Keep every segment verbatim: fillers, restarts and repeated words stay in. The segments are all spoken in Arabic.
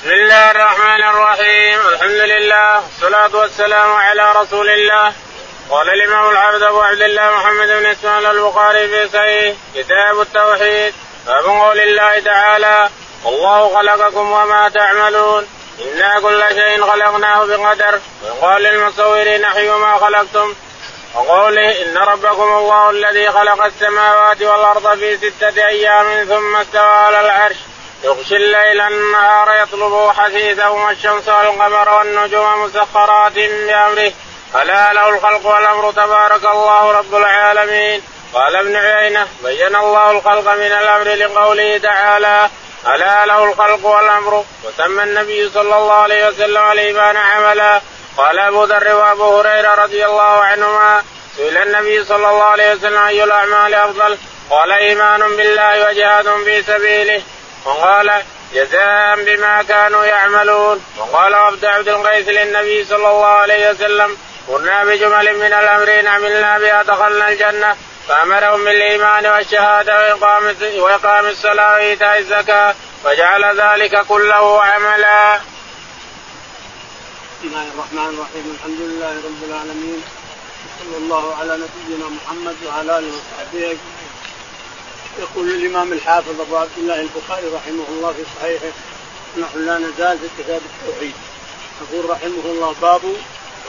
بسم الله الرحمن الرحيم. الحمد لله والصلاة والسلام على رسول الله. قال الإمام الحافظ أبو عبد الله محمد بن إسماعيل البخاري في صحيح كتاب التوحيد باب قول الله تعالى والله خلقكم وما تعملون إنا كل شيء خلقناه بقدر وقال للمصورين حي ما خلقتم وقوله إن ربكم الله الذي خلق السماوات والأرض في ستة أيام ثم استوى على العرش يغشي الليل النهار يطلبه حثيثا والشمس والقمر والنجوم مسخرات بأمره ألا له الخلق والأمر تبارك الله رب العالمين. قال ابن عيينة بين الله الخلق من الأمر لقوله تعالى ألا له الخلق والأمر وسمى النبي صلى الله عليه وسلم الإيمان عملا. قال أبو ذر وأبو هريرة رضي الله عنهما سئل النبي صلى الله عليه وسلم أي الأعمال أفضل قال إيمان بالله وجهاد في سبيله وقال جزاء بما كانوا يعملون. وقال وفد عبد القيس للنبي صلى الله عليه وسلم قلنا بجمل من الأمرين عملنا بها دخلنا الجنة فأمرهم بالإيمان والشهادة وإقام الصلاة وإيتاء الزكاة وجعل ذلك كله عملا. بسم الله الرحمن الرحيم. الحمد لله رب العالمين صلى الله على نبينا محمد وعلى آله وصحبه. يقول الإمام الحافظ أبو عبد الله البخاري رحمه الله في صحيحه نحن لا نزال في كتاب التوحيد. يقول رحمه الله باب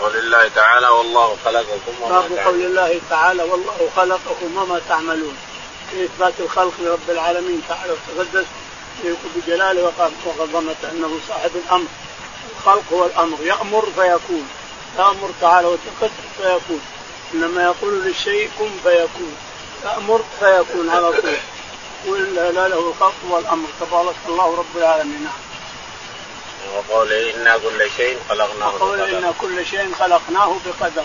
قول الله تعالى والله خلقكم وما تعملون. باب قول الله تعالى والله خلقكم وما تعملون في إثبات الخلق لرب العالمين تعالى وتقدس بجلاله وعظمته أنه صاحب الأمر. الخلق هو الأمر يأمر فيكون يأمر تعالى وتقدس فيكون إنما يقول للشيء كن فيكون تأمر فيكون على طول ولا لا له الخلق والأمر تبارك الله رب العالمين. وقال إن كل شيء خلقناه وقال إن كل شيء خلقناه بقدر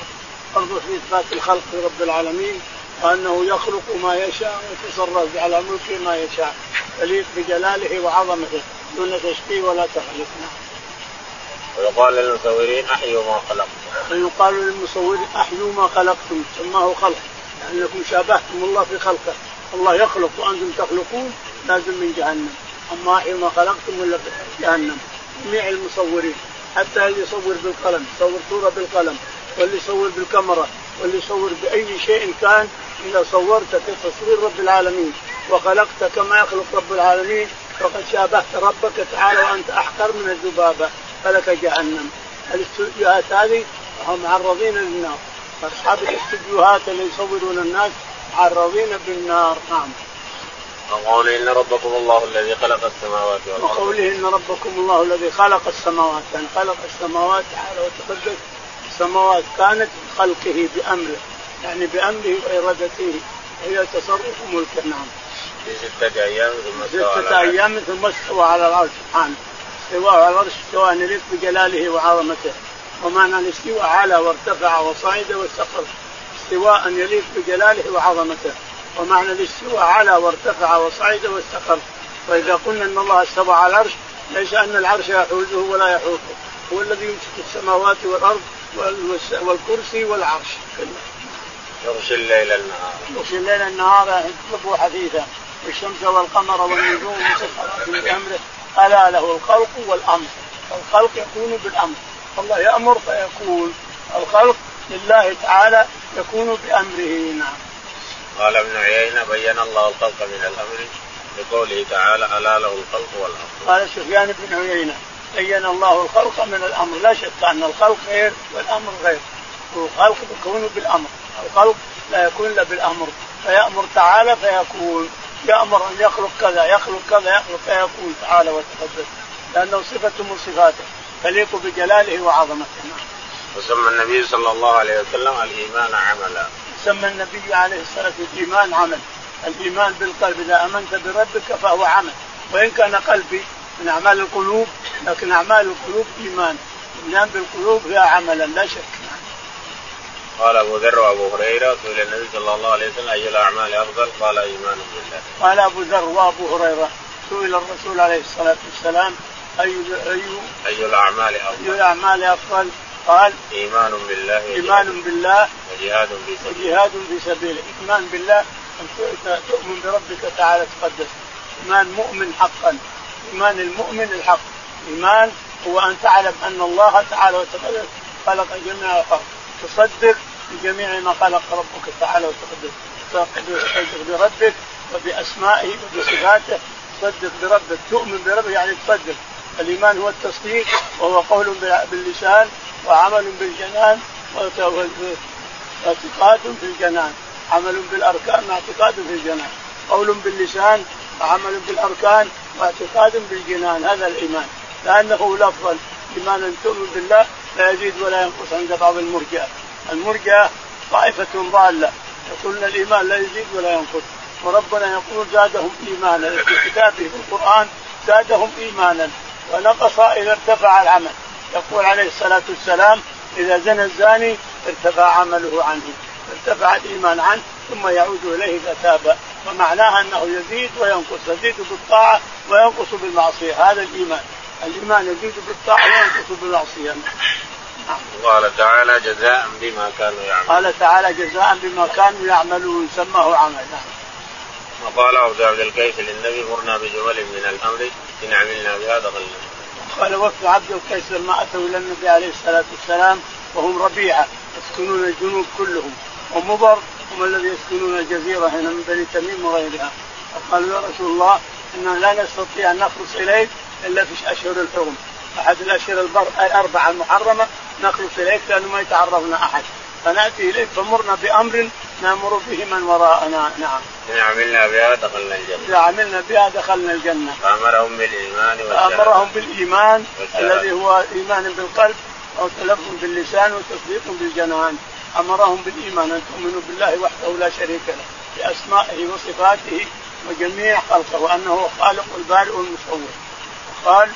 برضو في إثبات الخلق رب العالمين وأنه يخلق ما يشاء ويتصرف على ملكه ما يشاء يليق بجلاله وعظمته دون تشبيه ولا تخليق. ويقال للمصورين أحيوا ما خلقتم ويقال للمصورين أحيوا ما خلقتم سماه خلق لأنكم شابهتم الله في خلقه. الله يخلق وأنتم تخلقون لازم من جهنم أما أحيوا ما خلقتم ولا جهنم. جميع المصورين حتى اللي يصور بالقلم يصور صورة بالقلم واللي يصور بالكاميرا واللي يصور بأي شيء كان إذا صورت كتصوير رب العالمين وخلقت كما يخلق رب العالمين فقد شابهت ربك تعالى وأنت أحقر من الذبابة فلك جهنم. الاستوديوهات هذه هم عرضين للنار أصحاب الاستوديوهات اللي يصورون الناس عرضين بالنار. نعم. وقوله إن ربكم الله الذي خلق السماوات والأرض وقوله إن ربكم الله الذي خلق السماوات يعني خلق السماوات تعالى وتقدس. السماوات كانت بخلقه بأمره يعني بأمره وإرادته هي تصرف ملكه. نعم. في ستة أيام ستة أيام ثم استوى على العرش سبحانه استوى على العرش سواء يليق بجلاله وعظمته ومعنى الاستواء على وارتفع وصعد واستقر استواء يليق بجلاله وعظمته ومعنى الاستواء على وارتفع وصعد واستقر. فإذا قلنا أن الله استوى على العرش ليس أن العرش يحوزه ولا يحوزه هو الذي يمسك السماوات والأرض والكرسي والعرش. يغشي الليل النهار يغشي الليل النهار يطلبه حثيثا والشمس والقمر والنجوم مسخرات بأمره ألا له الخلق والأمر. الخلق يكون بالأمر الله يأمر فيكون الخلق لله تعالى يكون بأمره. نعم. قال ابن عيينة بين الله الخلق من الأمر لقوله تعالى ألا له الخلق والأمر. قال سفيان بن عيينة بين الله الخلق من الأمر لا شك أن الخلق غير والأمر غير والخلق يكون بالأمر الخلق لا يكون إلا بالأمر فيأمر تعالى فيكون يأمر أن يخلق كذا يخلق كذا يخلق فيكون تعالى وتقدس لأنه صفة من صفاته تليق بجلاله وعظمته. وسمى النبي صلى الله عليه وسلم الإيمان عملا سمى النبي عليه الصلاة الإيمان عمل. الإيمان بالقلب إذا أمنت بربك فهو عمل وإن كان قلبي من أعمال القلوب لكن أعمال القلوب إيمان الإيمان بالقلوب هي عملا لا شك. قال أبو ذر وأبو هريرة سئل النبي صلى الله عليه وسلم أي الأعمال أفضل قال إيمان بالله. قال أبو ذر وأبو هريرة سئل الرسول عليه الصلاة والسلام أي أي أي الأعمال أفضل أي الأعمال أفضل قال إيمان بالله إيمان بالله وجهاد في سبيله وجهاد في سبيله. إيمان بالله أن تؤمن بربك تعالى تقدس إيمان مؤمن حقا إيمان المؤمن الحق إيمان هو أن تعلم أن الله تعالى وتقدس خلق جميع الخلق، تصدق بجميع ما خلق ربك تعالى وتقدس، تصدق بربك وبأسمائه وبصفاته، تصدق بربك، تؤمن بربك يعني تصدق. الإيمان هو التصديق، وهو قول باللسان وعمل بالجنان واعتقاد في الجنان، عمل بالأركان واعتقاد في الجنان، قول باللسان وعمل بالأركان واعتقاد بالجنان، هذا الإيمان، لأنه لفظا إيمان أن تؤمن بالله لا يزيد ولا ينقص عند بعض المرجئة. المرجئة طائفة ضالة يقولون الإيمان لا يزيد ولا ينقص، وربنا يقول زادهم إيمانا في كتابه في القرآن، زادهم إيمانا ونقص إذا ارتفع العمل، يقول عليه الصلاة والسلام إذا زنى الزاني ارتفع عمله عنه، ارتفع الإيمان عنه ثم يعود إليه إذا تاب، ومعناها أنه يزيد وينقص، يزيد بالطاعة وينقص بالمعصية، هذا الإيمان. الإيمان يزيد بالطاعة وينقص بالمعصية. قال تعالى جزاء بما كانوا يعملون، قال تعالى جزاء بما كانوا يعملون، سماه عملا. وقال عبد الكيس للنبي مرنا بجمل من الأمر إن عملنا بهذا غلنا. قال وفد عبد الكيس لما أتوا إلى النبي عليه الصلاة والسلام وهم ربيعة يسكنون الجنوب كلهم، ومضر هم الذي يسكنون الجزيرة هنا من بني تميم وغيرها، فقالوا يا رسول الله إننا لا نستطيع أن نخلص إليك إلا في أشهر الحرم، أحد الأشهر الأربعة المحرمة نخلص إليك لأنه ما يتعرضنا أحد، فنأتي إليك فمرنا بأمر نأمر به من وراءنا. نعم. إن عملنا بها دخلنا الجنة. إذا عملنا بها دخلنا الجنة. فأمرهم بالإيمان. فأمرهم بالإيمان الذي هو إيمان بالقلب أو تلفظ باللسان وتصديق بالجنان. أمرهم بالإيمان أن تؤمنوا بالله وحده لا شريك له بأسمائه وصفاته وجميع خلقه، وأنه خالق البارئ المصور. قال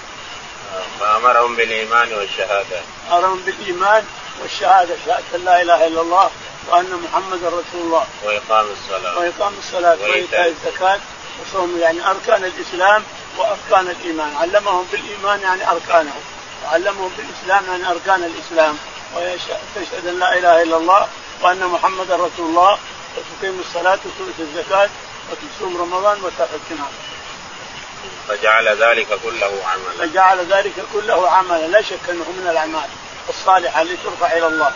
فأمرهم بالإيمان والشهادة. أمرهم بالإيمان والشهادة، شهادة لا إله إلا الله وأن محمد رسول الله، وإقام الصلاة وإقام الصلاة وإيتاء الزكاة وصوم، يعني أركان الإسلام وأركان الإيمان. علمهم بالإيمان يعني أركانه، وعلمهم بالإسلام يعني أركان الإسلام، وتشهد أن لا إله إلا الله وأن محمد رسول الله، وتقيم الصلاة وتؤتي الزكاة وتصوم رمضان وتحجنا. فجعل ذلك كله عملا. فجعل ذلك كله عملا، لا شك أنه من الأعمال الصالحة التي ترفع إلى الله،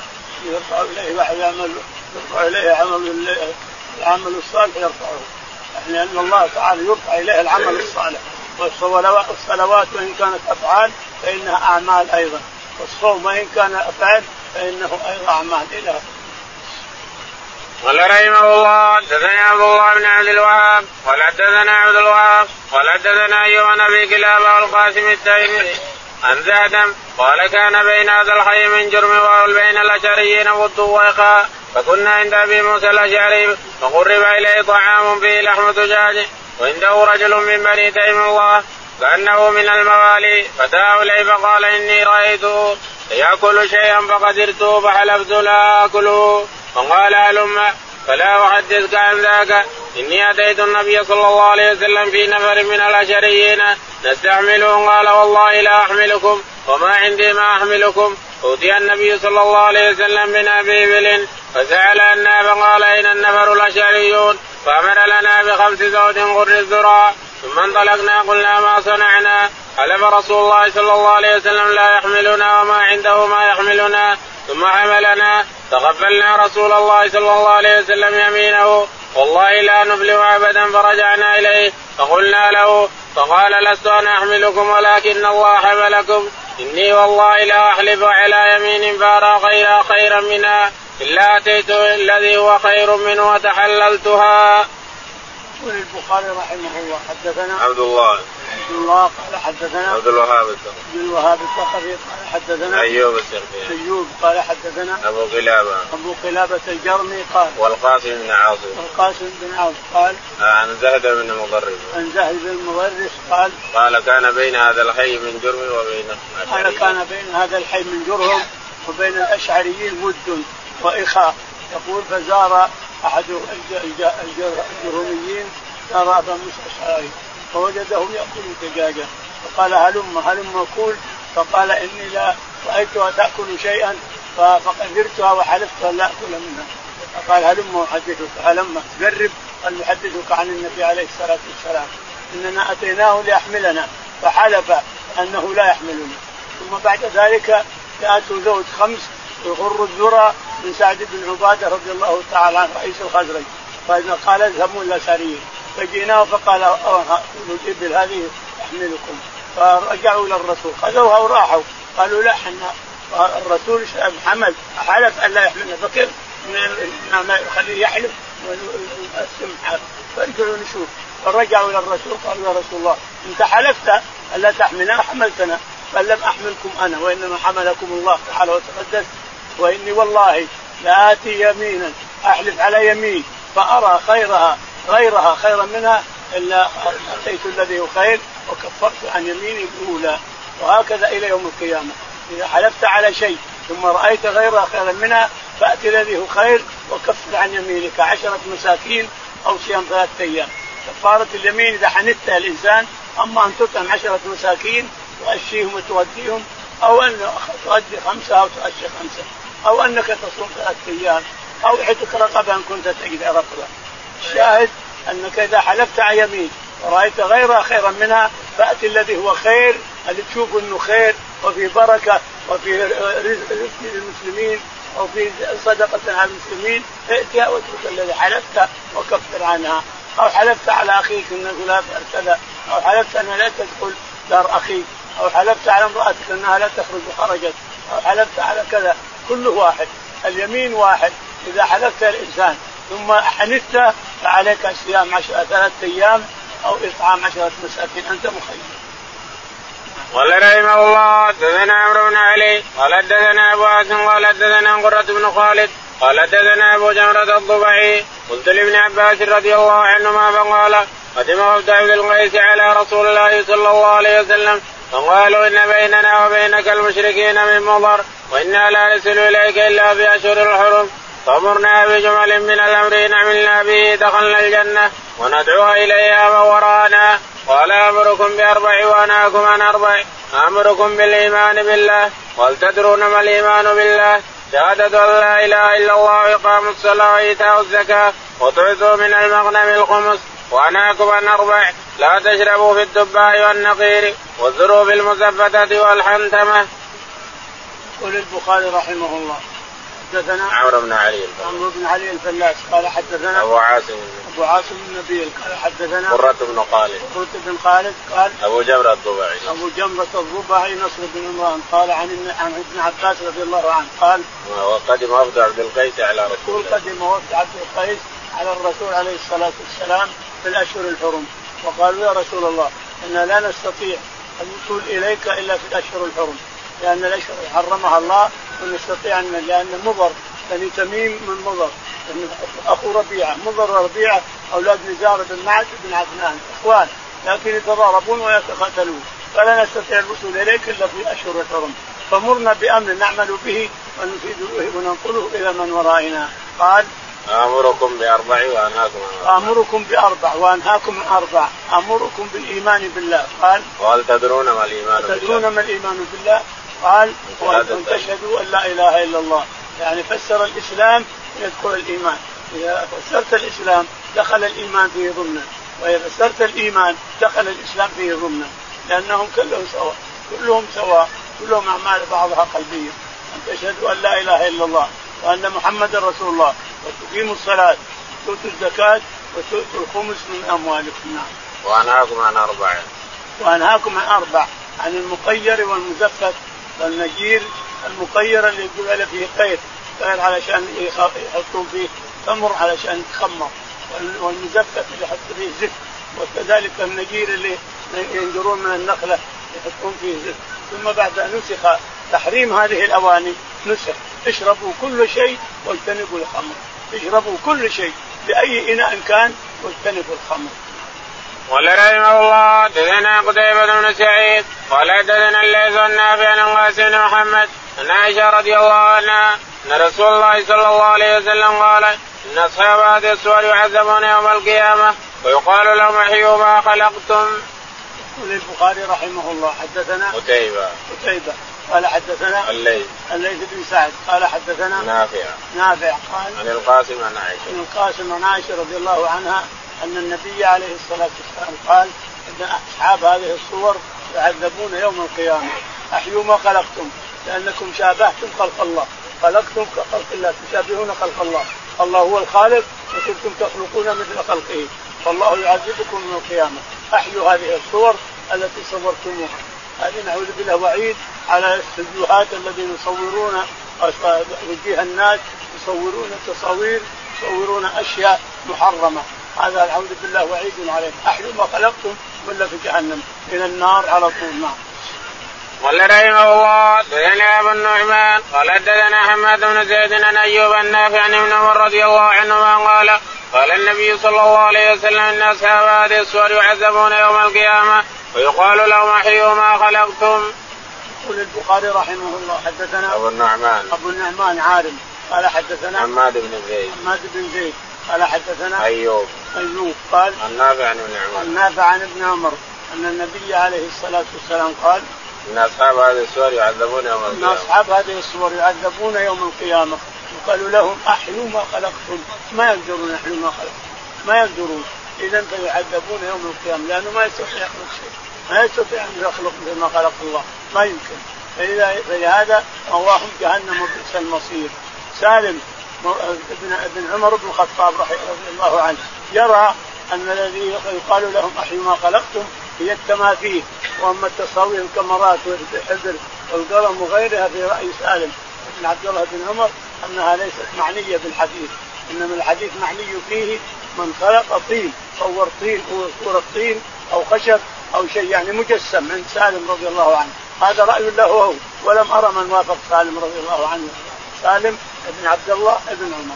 يرفع إليه واحد يعمل، يرفع إليه عمل العمل الصالح يرفعه، يعني أن الله تعالى يرفع إليه العمل الصالح، والصلوات وإن كانت أفعال فإنها أعمال أيضا، والصوم وإن كان أفعال فإنه أيضا أعمال إله. قال رحمه الله حدثنا عبد الله بن عبد الوهاب قال حدثنا عبد الوهاب قال حدثنا أيوب بن أبي كلابة والقاسم التيمي عن زادم قال كان بين هذا الحي من جرم وبين الأشعريين والطوائقة، فكنا عند أبي موسى الأشعري فقرب إليه طعام فيه لحم دجاج وعنده رجل من بني تيم الله كأنه من الموالي، فتاه إليه فقال إني رأيته يأكل شيئا فقدرته فحلفت لا أكله، فقال هلما فلا أحدثك عن ذاك إني أتيت النبي صلى الله عليه وسلم في نفر من الأشعريين نستحملهم، قال والله لا أحملكم وما عندي ما أحملكم. أوتي النبي صلى الله عليه وسلم من أبي بل فسأل أنا فقال أين النفر الأشعريون، فأمر لنا بخمس زوج غر الذرى، ثم انطلقنا قلنا ما صنعنا، حلف رسول الله صلى الله عليه وسلم لا يحملنا وما عنده ما يحملنا، ثم حملنا تقبلنا رسول الله صلى الله عليه وسلم يمينه والله لا نفلح أبدا، فرجعنا إليه فقلنا له فقال لست أنا أحملكم ولكن الله حملكم، إني والله لا أحلف على يمين فأرى غيرها خيرا منها إلا أتيت الذي هو خير منه وتحللتها. قال البخاري رحمه الله حدثنا عبد الله عبد الله قال حدثنا عبد الوهاب عبد الوهاب الثقفي قال حدثنا أيوب السختياني أيوب قال حدثنا أبو قلابة أبو قلابة الجرمي قال والقاسم بن عاصم والقاسم بن عاصم قال عن زهد بن مضرس عن زهد بن مضرس قال قال كان بين هذا الحي من جرم وبين قال كان بين هذا الحي من جرهم وبين الأشعريين ود وإخاء، يقول فزار أحد الجرميين زار أبا موسى الأشعري فوجدهم يأكلون دجاجة، فقال هلم هلم أكل، فقال إني لا رأيتها تأكل شيئا فقدرتها وحلفتها لا أكل منها، فقال هلم أحدثك هلم تجرب أن يحدثك عن النبي عليه الصلاة والسلام إننا أتيناه ليحملنا فحلف أنه لا يحملني. ثم بعد ذلك جاءته زوج خمس يغر الذرى من سعد بن عبادة رضي الله تعالى عنه رئيس الخزرج، فقال اذهبوا إلى سرير، فجئناه فقال الإبل هذه أحملكم، فرجعوا إلى الرسول خذوها وراحوا، قالوا لا حنا الرسول حمل حلف ألا يحملنا، فكيف خليه يحلف ونسمحه، فارجعوا نشوف. فرجعوا إلى الرسول قالوا يا رسول الله أنت حلفت ألا تحملنا حملتنا، فلم أحملكم أنا وإنما حملكم الله تعالى وتقدس، وإني والله لا آتي يمينا أحلف على يمين فأرى خيرها غيرها خيرا منها إلا أتيت الذي هو خير وكفرت عن يميني الأولى. وهكذا إلى يوم القيامة إذا حلفت على شيء ثم رأيت غيرها خيرا منها فأتي الذي هو خير وكفر عن يمينك عشرة مساكين أو صيام ثلاثة أيام. كفارة اليمين إذا حنتها الإنسان، أما أن تطعم عشرة مساكين تؤشيهم وتوديهم، أو أن تؤدي خمسة أو تؤشي خمسة، أو أنك تصوم ثلاثة أيام، أو حتك رقبة أن كنت تجد رقبة. الشاهد أنك إذا حلفت على يمين ورأيت غيرها خيرا منها فأتي الذي هو خير، اللي تشوف أنه خير وفي بركة وفي رزق للمسلمين وفي صدقة على المسلمين، ائتها واترك الذي حلفت وكفر عنها. أو حلفت على أخيك أنك لا تأكل، أو حلفت أنها لا تدخل دار أخيك، أو حلفت على امرأتك أنها لا تخرج وخرجت، أو حلفت على كذا، كله واحد، اليمين واحد. إذا حلفت الإنسان ثم حنثت فعليك صيام عشرة ثلاثة أيام أو إطعام عشرة مساكين، أنت مخير. قال رحمه الله حدثنا عمرو بن علي قال حدثنا أبو عاصم قال حدثنا قرة بن خالد قال حدثنا أبو جمرة الضبعي قلت لابن عباس رضي الله عنهما فقال قدم وفد عبد القيس على رسول الله صلى الله عليه وسلم فقالوا إن بيننا وبينك المشركين من مضر وإنا لا نصل إليك إلا في أشهر الحرم، فأمرنا بجمل من الأمر إن عملنا به دخلنا الجنة وندعو إليها من وراءنا. قال أمركم بأربع وأنهاكم عن أربع، أمركم بالإيمان بالله، ولتدرون ما الإيمان بالله؟ شهادة أن لا إله إلا الله وإقام الصلاة وإيتاء الزكاة وتعطوا من المغنم الخمس، وأنهاكم عن أربع لا تشربوا في الدباء والنقير والذروب المزفتة والحنتمة. قال البخاري رحمه الله حدثنا عمرو بن علي عمرو بن علي الفلاس قال حدثنا أبو عاصم أبو عاصم النبيل قال حدثنا قرة بن خالد قرة بن خالد قال أبو جمرة الضبعي أبو جمرة الضبعي نصر بن عمران قال عن عن ابن عباس رضي الله عنه قال وقدم وفد عبد القيس على رسول الله قدم وفد عبد القيس على الرسول عليه الصلاة والسلام في الأشهر الحرم، وقالوا يا رسول الله إن لا نستطيع الوصول إليك إلا في الأشهر الحرم، لأن الأشهر حرمها الله ونستطيع أن لأن مضر بني تميم من مضر أخو ربيعة مضر ربيعة أولاد نزار بن معد بن عدنان إخوان لكن يتضاربون ويتقاتلون، فلا نستطيع الوصول إليك إلا في أشهر الحرم، فمرنا بأمر نعمل به وننقله إلى من ورائنا. قال أمركم بأربع وأنهاكم عن أمركم بأربع وأنهاكم عن أربع، أمركم بالإيمان بالله. قال قال تدرون ما الإيمان بالله تدرون ما الإيمان بالله قال وأن تشهدوا أن لا إله إلا الله، يعني فسر الإسلام يدخل الإيمان، إذا فسرت الإسلام دخل الإيمان فيه ضمنا، وإذا فسرت الإيمان دخل الإسلام فيه ضمنا، لأنهم كلهم سواء كلهم سواء كلهم أعمال بعضها قلبية. أن تشهدوا أن لا إله إلا الله وأن محمد رسول الله وتقيموا الصلاة وتؤتوا الزكاة وتؤتوا الخمس من أموالكم. نعم. وأنهاكم عن أربع وأنهاكم عن أربع عن المقير والمزفت والنجير. المقير اللي يقول فيه قير قير علشان يحطون فيه تمر علشان تخمر، والمزفت اللي يحط فيه زفت، وكذلك النجير اللي ينجرون من النخلة يحطون فيه زفت. ثم بعد أن نسخ تحريم هذه الأواني نسخ اشربوا كل شيء واجتنبوا الخمر، اشربوا كل شيء بأي إناء كان واجتنبوا الخمر. قال رحمه الله حدثنا قتيبة بن سعيد قال حدثنا الليث عن نافع عن القاسم بن محمد عن عائشة رضي الله عنها أن رسول الله صلى الله عليه وسلم قال إن أصحاب هذه السور يعذبون يوم القيامة ويقال لهم احيوا ما خلقتم. قال البخاري رحمه الله حدثنا قتيبة قتيبة قال حدثنا الليث الليث بن سعد قال حدثنا نافع نافع قال عن القاسم عن عائشة عن القاسم عن عائشة رضي الله عنها أن النبي عليه الصلاة والسلام قال إن أصحاب هذه الصور تعذبون يوم القيامة. أحيوا ما خلقتم لأنكم شابهتم خلق الله، خلقتم كخلق الله، تشابهون خلق الله. الله هو الخالق وأنتم تخلقون مثل خلقه، فالله يعذبكم من القيامة. أحيوا هذه الصور التي صورتموها. هذه نعوذ بالله وعيد على السيئات الذين يصورون وجه الناس، يصورون تصاوير، يصورون أشياء محرمة. هذا الحمد لله وعيد عليه. أحلوا ما خلقتم ولا في جهنم، إلى النار على طول. نعم. قال رحمه الله دنا ابن النعمان قال حدثنا حماد بن زيد عن أيوب النافع عن ابن عمر رضي الله عنهما قال قال النبي صلى الله عليه وسلم إن أصحاب هذه الصور يعذبون يوم القيامة ويقال لهم أحيوا ما خلقتم. يقول البخاري رحمه الله حدثنا أبو النعمان أبو النعمان عارم قال حدثنا حماد بن زيد حماد بن زيد قال حدثنا أيوب أيوب قال النافع عن ابن عمر النافع عن ابن عمر أن النبي عليه الصلاة والسلام قال إن أصحاب هذه الصور يعذبون يوم القيامة إن أصحاب هذه الصور يعذبون يوم القيامة وقالوا لهم أحلوا ما خلقتم، ما يقدرون أحلوا ما خلقتم، ما يقدرون. إذا فيعذبون يوم القيامة لأنه ما يستطيع يخلق شيء، ما يستطيع أن يخلق مثل ما خلق الله، ما يمكن. فلهذا اللهم جهنم وبئس المصير. سالم ابن ابن عمر بن الخطاب رضي الله عنه يرى أن الذي يقال لهم أحيوا ما خلقتم هي التماثيل، وأما التصاوير الكاميرات والحبر والقلم وغيرها في رأي سالم ابن عبد الله بن عمر أنها ليست معنية بالحديث، إنما الحديث معني فيه من خلق طين، صور طين أو صورة طين أو خشب أو شيء يعني مجسم عند سالم رضي الله عنه. هذا رأي له هو، ولم أرى من وافق سالم رضي الله عنه، سالم ابن عبد الله ابن عمر.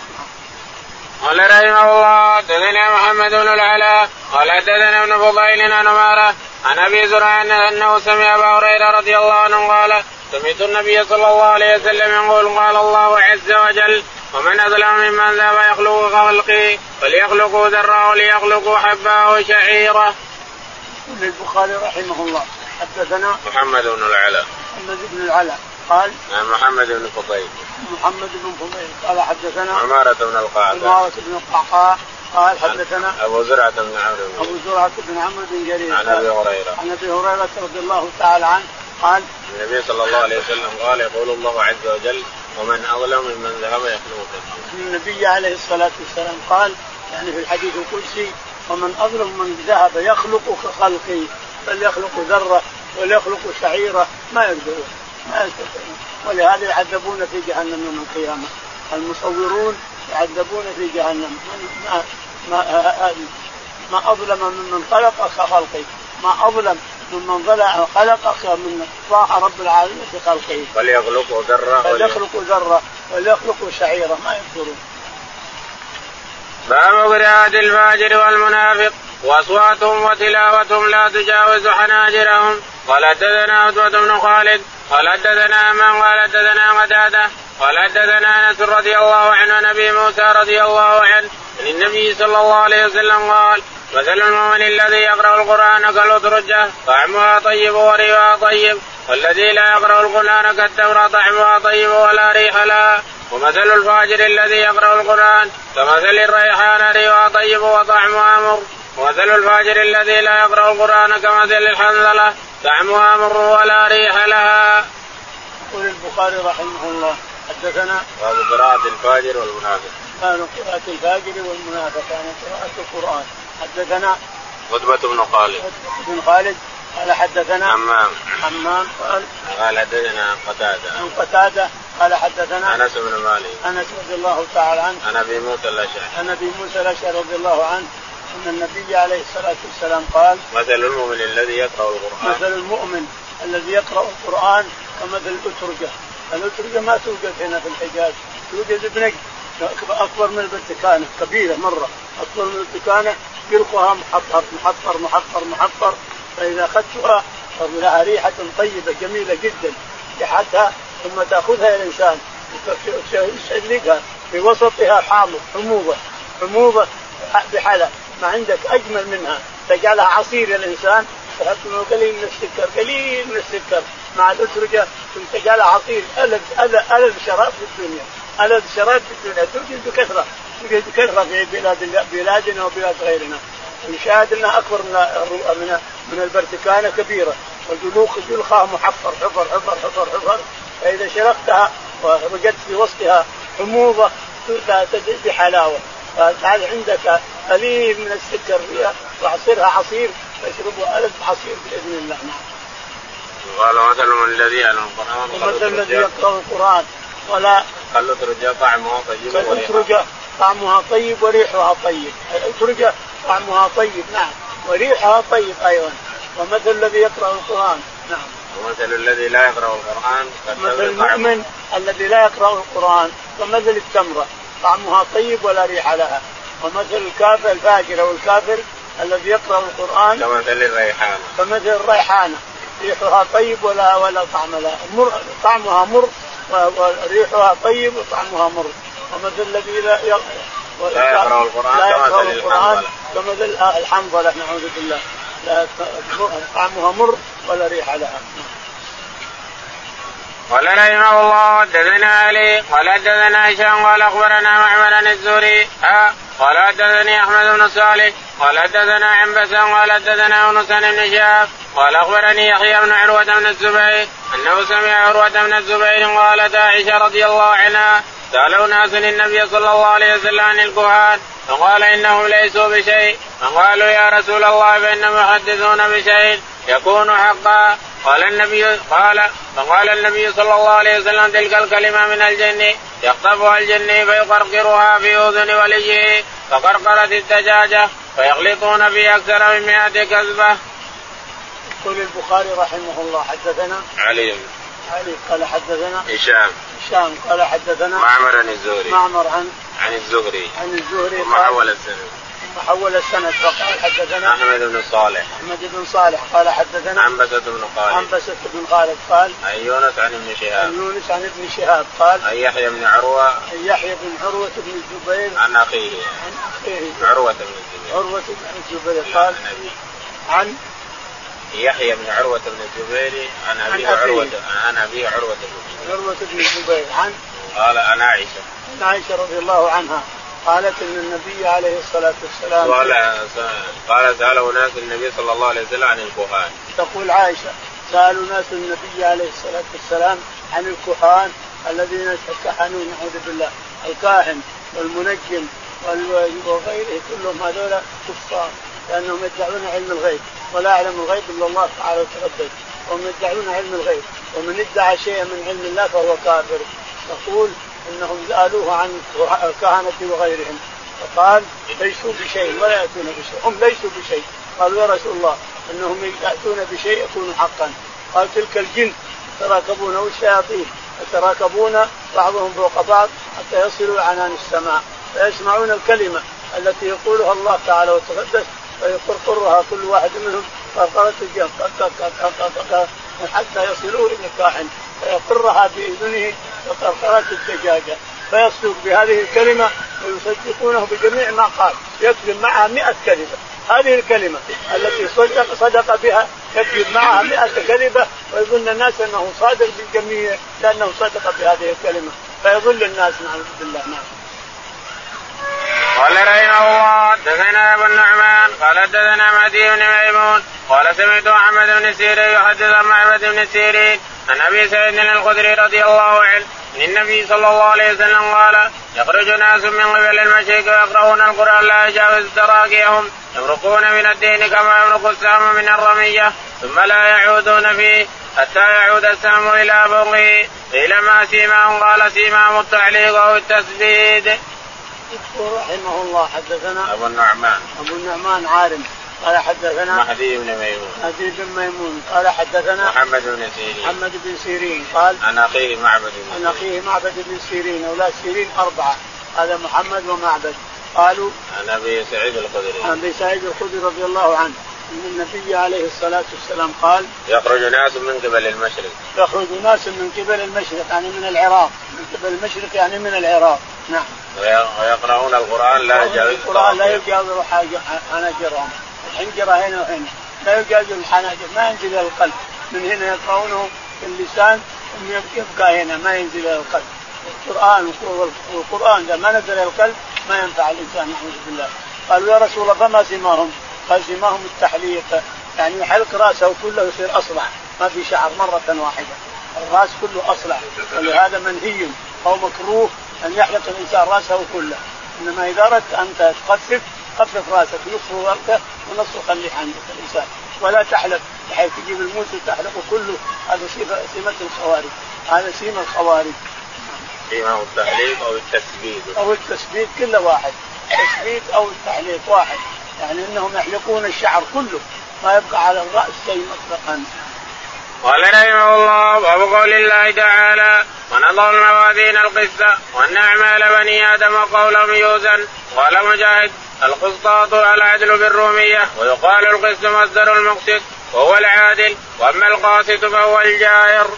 قال رحمه الله حدثنا محمد بن العلاء قال حدثنا ابن فضيل عن عمارة عن أبي زرع أنه سمع أبا هريرة رضي الله عنه قال سمعت النبي صلى الله عليه وسلم يقول قال الله عز وجل ومن أظلم ممن ذهب يخلق خلقي فليخلقوا ذرة وليخلقوا حبة وشعيرة. البخاري رحمه الله حدثنا محمد بن العلاء محمد بن العلاء قال محمد بن فضيل محمد بن فضيل قال حدثنا عمارة بن القعقاع عمارة بن القعقاع قال حدثنا أبو زرعة بن عمرو أبو زرعة بن عمرو بن جرير عن أبي هريرة عن أبي هريرة رضي الله تعالى عنه قال النبي صلى الله عليه وسلم قال يقول الله عز وجل ومن أظلم ممن ذهب يخلق خلقه. النبي عليه الصلاة والسلام قال يعني في الحديث القدسي ومن أظلم من ذهب يخلق كخلقي فليخلق ذرة وليخلق شعيرة، ما يقدرون ما يستطيعون. ولهذا يعذبون في جهنم يوم القيامة، المصورون يعذبون في جهنم. ما ما ما أظلم ممن خلق كخلقي، ما أظلم ممن ضلع خلق من طاعة رب العالمين في خلقه. فليخلقوا ذرة فليخلقوا ذرة وليخلقوا شعيرة، ما يقدرون. باب قراءة الفاجر والمنافق وأصواتهم وتلاوتهم لا تجاوز حناجرهم. قال حدثنا عتبة بن خالد قال حدثنا من قال حدثنا قتادة قال حدثنا أنس رضي الله عنه نبي موسى رضي الله عنه أن النبي صلى الله عليه وسلم قال مثل المؤمن الذي يقرأ القرآن كالأترجة طعمها طيب وريحها طيب، والذي لا يقرأ القرآن كالتمرة طعمها طيب ولا ريح لها، ومثل الفاجر الذي يقرأ القرآن كمثل الريحان ريحها طيب وطعمها مر، ومثل الفاجر الذي لا يقرأ القرآن كمثل الحنظلة طعمها مر ولا ريح لها. يقول البخاري رحمه الله حدثنا باب قراءة الفاجر والمنافق كانوا قراءة الفاجر والمنافق كانوا قراءة القرآن. حدثنا عتبة بن خالد بن خالد قال حدثنا حمام حمام قال قال حدثنا قتادة عن قتادة قال حدثنا أنس بن مالك أنس رضي الله تعالى عنه عن أبي موسى الأشعري عن أبي موسى الأشعري رضي الله عنه أن النبي عليه الصلاة والسلام قال مثل المؤمن الذي يقرأ القرآن مثل المؤمن الذي يقرأ القرآن كمثل الأترجة. الأترجة ما توجد هنا في الحجاز، توجد بنجد أكبر من البرتكانة، كبيرة مرة أكبر من البرتكانة، جرقها محفر محفر محفر محفر، فإذا أخذتها لها ريحة طيبة جميلة جدا ريحتها، ثم تأخذها الإنسان يشلقها في وسطها حامض حموضة حموضة بحلا، ما عندك أجمل منها، تجعلها عصير الإنسان، تحط منه قليل من السكر قليل من السكر مع الأترجة ثم تجعلها عصير. ألذ ألذ شراب في الدنيا، ألذ شراب في الدنيا، توجد بكثرة توجد بكثرة في بلاد بلادنا وبلاد غيرنا. المشاهد أنها أكبر من من البرتكانة كبيرة، والجلوخ جلخة محفر حفر حفر حفر حفر فإذا شرقتها ووجدت في وسطها حموضة صرت تدعي بحلاوة، فهذا عندك قليل من السكر فيها وعصيرها عصير فاشربوا ألف عصير بإذن الله. قال مثل من الذي يعلم القرآن مثل الذي يقرأ القرآن ولا قلت رجاء طعمها طيب وريحها طعمها طيب وريحها طيب الأترجة طعمها طيب نعم وريحها طيب أيضا ومثل الذي يقرأ القرآن نعم ومثل الذي لا يقرأ القرآن مثل المؤمن الذي لا يقرأ القرآن ومثل التمرة طعمها طيب ولا ريح لها ومثل الكافر الفاجر أو الكافر الذي يقرأ القرآن كمثل الريحانة كمثل الريحانة ريحها طيب ولا ولا طعم لها مر طعمها مر وريحها طيب وطعمها مر ومثل الذي لا يقرأ القرآن كمثل الحنظلة نعوذ بالله لا طعمها مر ولا ريح لها. قال رحمه الله حدثنا علي قال حدثنا هشام قال اخبرنا معمر عن الزهري قال حدثني احمد بن صالح قال حدثنا عنبسا قال حدثنا انس بن شهاب قال اخبرني يحيى بن عروه بن الزبير انه سمع عروه بن الزبير قالت عائشه رضي الله عنها سالوا ناس النبي صلى الله عليه وسلم عن الكهان فقال انهم ليسوا بشيء فقالوا يا رسول الله فانهم يحدثون بشيء يكون حقا قال النبي قال فقال النبي صلى الله عليه وسلم تلك الكلمة من الجن يخطفها الجن فيقرقرها في أذن وليه فقرقرت الدجاجة فيغلطون في أكثر من مئة كذبة. يقول البخاري رحمه الله حدثنا علي علي قال حدثنا هشام هشام قال حدثنا معمر عن الزهري معمر عن عن الزهري عن الزهري محول السند حول السنة فقال حدثنا أحمد بن صالح أحمد بن صالح قال حدثنا عنبسة بن خالد عنبسة بن خالد قال أي يونس عن ابن شهاب يونس عن ابن شهاب قال أي يحيى بن عروة أي يحيى بن عروة بن الزبير عن أخيه عن أخيه عروة بن الزبير عروة بن الزبير قال عن يحيى بن عروة بن الزبير عن أبي عروة عن أبي عروة بن عروة بن الزبير عن قال عن عائشة عن عائشة رضي الله عنها قالت ان النبي عليه الصلاه والسلام قال سالوا ناس النبي صلى الله عليه وسلم عن الكهان. تقول عائشه سالوا ناس النبي عليه الصلاه والسلام عن الكهان الذين يتكهنون نعوذ بالله الكاهن والمنجم وغيره كلهم هذول كفار لانهم يدعون علم الغيب ولا يعلم الغيب الا الله تعالى وتقدس وهم يدعون علم الغيب ومن ادعى شيئا من علم الله فهو كافر. تقول انهم سالوه عن كهنة وغيرهم فقال ليسوا بشيء ولا ياتون بشيء هم ليسوا بشيء قالوا يا رسول الله انهم ياتون بشيء يكون حقا قال تلك الجن تراكبون والشياطين تراكبون بعضهم فوق بعض حتى يصلوا عنان السماء فيسمعون الكلمه التي يقولها الله تعالى وتقدس فيقرقرها كل واحد منهم قرقرة الجن حتى يصلوا الى الكاهن فيقرها باذنه وقرقرات الدجاجة فيصدق بهذه الكلمة ويصدقونه بجميع ما قال يكذب معها مئة كلمة هذه الكلمة التي صدق, صدق بها يكذب معها مئة كلمة ويظن الناس أنه صادق بالجميع لأنه صدق بهذه الكلمة فيظل الناس نعوذ بالله. قال رحمه الله دثنا ابو النعمان قال دثنا مهدي بن ميمون قال سمعت احمد بن سيرين يحدث عن احمد بن سيرين عن ابي سعيد الخدري رضي الله عنه ان النبي صلى الله عليه وسلم قال يخرج ناس من قبل المشرق ويقرؤون القران لا يجاوز تراقيهم يمرقون من الدين كما يمرق السهم من الرميه ثم لا يعودون فيه حتى يعود السهم الى بوقه قيل ما سيماهم قال سيماهم التعليق او التسديد. رحمه الله حدثنا أبو النعمان أبو النعمان عارم قال حدثنا مهدي بن ميمون مهدي بن ميمون قال حدثنا محمد بن سيرين محمد بن سيرين قال عن أخيه معبد عن أخيه معبد بن سيرين أولاد سيرين أربعة هذا محمد ومعبد قالوا عن أبي سعيد الخدري عن أبي سعيد الخدري رضي الله عنه أن النبي عليه الصلاة والسلام قال يخرج ناس من قبل المشرق يخرج ناس من قبل المشرق يعني من العراق من قبل المشرق يعني من العراق نعم ويقرؤون القرآن لا يجاوز القرآن لا يجاوز حناجرهم الحنجرة هنا وهنا لا يجاوز الحناجر ما ينزل إلى القلب من هنا يقرؤونه اللسان يبقى هنا ما ينزل إلى القلب القرآن والقرآن إذا ما نزل إلى القلب ما ينفع اللسان نعوذ بالله. قالوا يا رسول الله فما سماهم قال سماهم التحليق يعني يحلق رأسه كله يصير أصلع، ما في شعر مرة واحدة، الرأس كله أصلع، ولهذا منهي أو مكروه أن يحلق الإنسان رأسه كله، إنما إذا أردت أنت تخفف خفف رأسك نصفه ورقه ونصفه خليه عندك الإنسان، ولا تحلق بحيث تجيب الموس وتحلقه كله، هذا سمة الخوارج، هذا سمة الخوارج. إما التحليق أو التسبيد أو التسبيد كله واحد، التسبيد أو التحليق واحد، يعني إنهم يحلقون الشعر كله ما يبقى على الرأس شيء مطلقا. قال رحمه الله وابو قول الله تعالى ونضع الموازين القسط وان اعمال بني ادم قولهم يوزن. قال مجاهد القسطاط العدل بالروميه ويقال القسط مصدر المقسط وهو العادل واما القاسط فهو الجائر.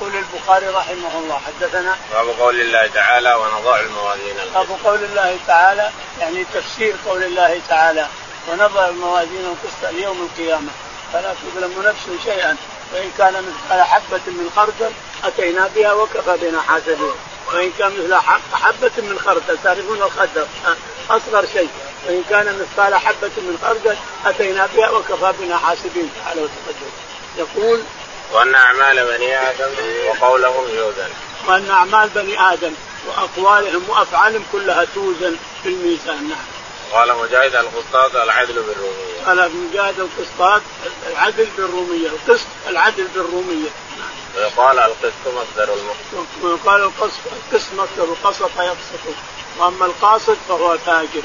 قول البخاري رحمه الله حدثنا وابو قول الله تعالى ونضع الموازين القسط. ابو قول الله تعالى يعني تفسير قول الله تعالى ونضع الموازين القسط ليوم القيامه فلا تظلم نفس شيئا وإن كان مثل حبة من خردل أتينا بها وكفى بنا حاسبين. وإن كان مثل حبة من خردل تعرفون الخردل أصغر شيء، وإن كان مثل حبة من خردل أتينا بها وكفى بنا حاسبين. على وتقدم يقول وأن أعمال بني آدم وقولهم يوزن، وأن أعمال بني آدم وأقوالهم وأفعالهم كلها توزن في الميزان. نعم. قال مجاهد القسطاط العدل بالرومية. قال مجاهد القسطاط العدل بالرومية، القسط العدل بالرومية. ويقال القسط مصدر المقسط. ويقال القسط القسط مصدر القسط يقسطه، وأما القاسط فهو تاجر.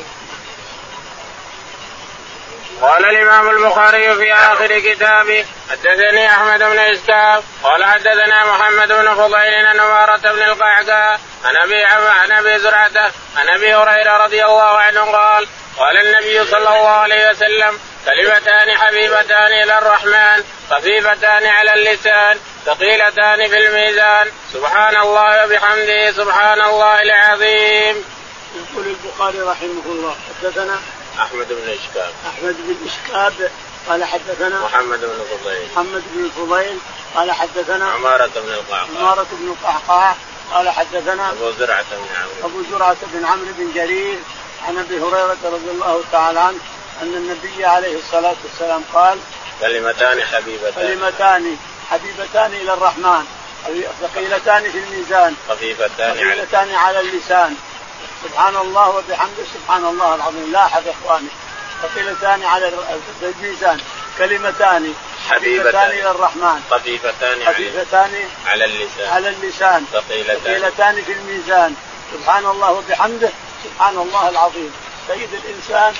قال الإمام البخاري في آخر كتابه حدثني أحمد بن إسحاق قال حدثنا محمد بن فضيل عن عمارة بن القعقاع عن أبي عن أبي زرعة عن أبي هريرة رضي الله عنه قال قال النبي صلى الله عليه وسلم كلمتان حبيبتان إلى الرحمن خفيفتان على اللسان ثقيلتان في الميزان سبحان الله وبحمده سبحان الله العظيم. يقول البخاري رحمه الله حدثنا أحمد بن إشكاب أحمد بن إشكاب قال حدثنا محمد بن فضيل محمد بن فضيل قال حدثنا عمارة بن القعقاع عمارة بن القعقاع قال حدثنا أبو زرعة بن عمرو أبو زرعة بن عمرو بن جرير عن أبي هريرة رضي الله تعالى عنه أن النبي عليه الصلاة والسلام قال كلمتان حبيبتان كلمتان حبيبتان إلى الرحمن ثقيلتان في الميزان خفيفتان على اللسان سبحان الله وبحمده سبحان الله العظيم. لاحظ إخواني ثقيلتان على الميزان كلمتان حبيبتان إلى الرحمن خفيفتان على, على اللسان على اللسان ثقيلتان في الميزان سبحان الله وبحمده سبحان الله العظيم. سيد الإنسان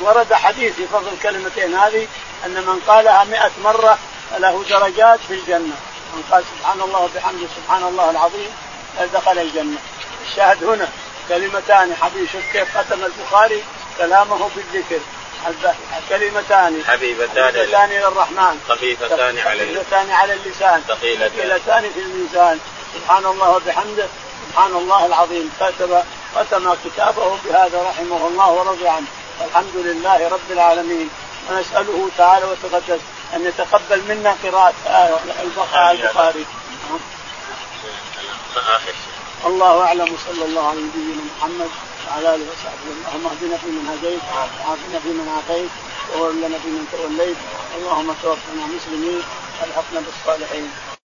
ورد حديث في فضل الكلمتين هذه أن من قالها مئة مرة له درجات في الجنة، من قال سبحان الله وبحمده سبحان الله العظيم دخل الجنة. الشاهد هنا كلمتان حبيب، شوف كيف ختم البخاري كلامه بالذكر، كلمتان حبيبتان إلى الرحمن خفيفتان على اللسان ثقيلتان في الميزان سبحان الله وبحمده سبحان الله العظيم. ختم كتابه بهذا رحمه الله ورضي عنه، والحمد لله رب العالمين. ونسأله تعالى وتقدس أن يتقبل منا قراءة البخاري. الله أعلم صلى الله على نبينا محمد وعلى آله وصحبه. اللهم اهدنا فيمن هديت وعافنا فيمن عافيت وتولنا فيمن توليت اللهم توفنا مسلمين والحقنا بالصالحين.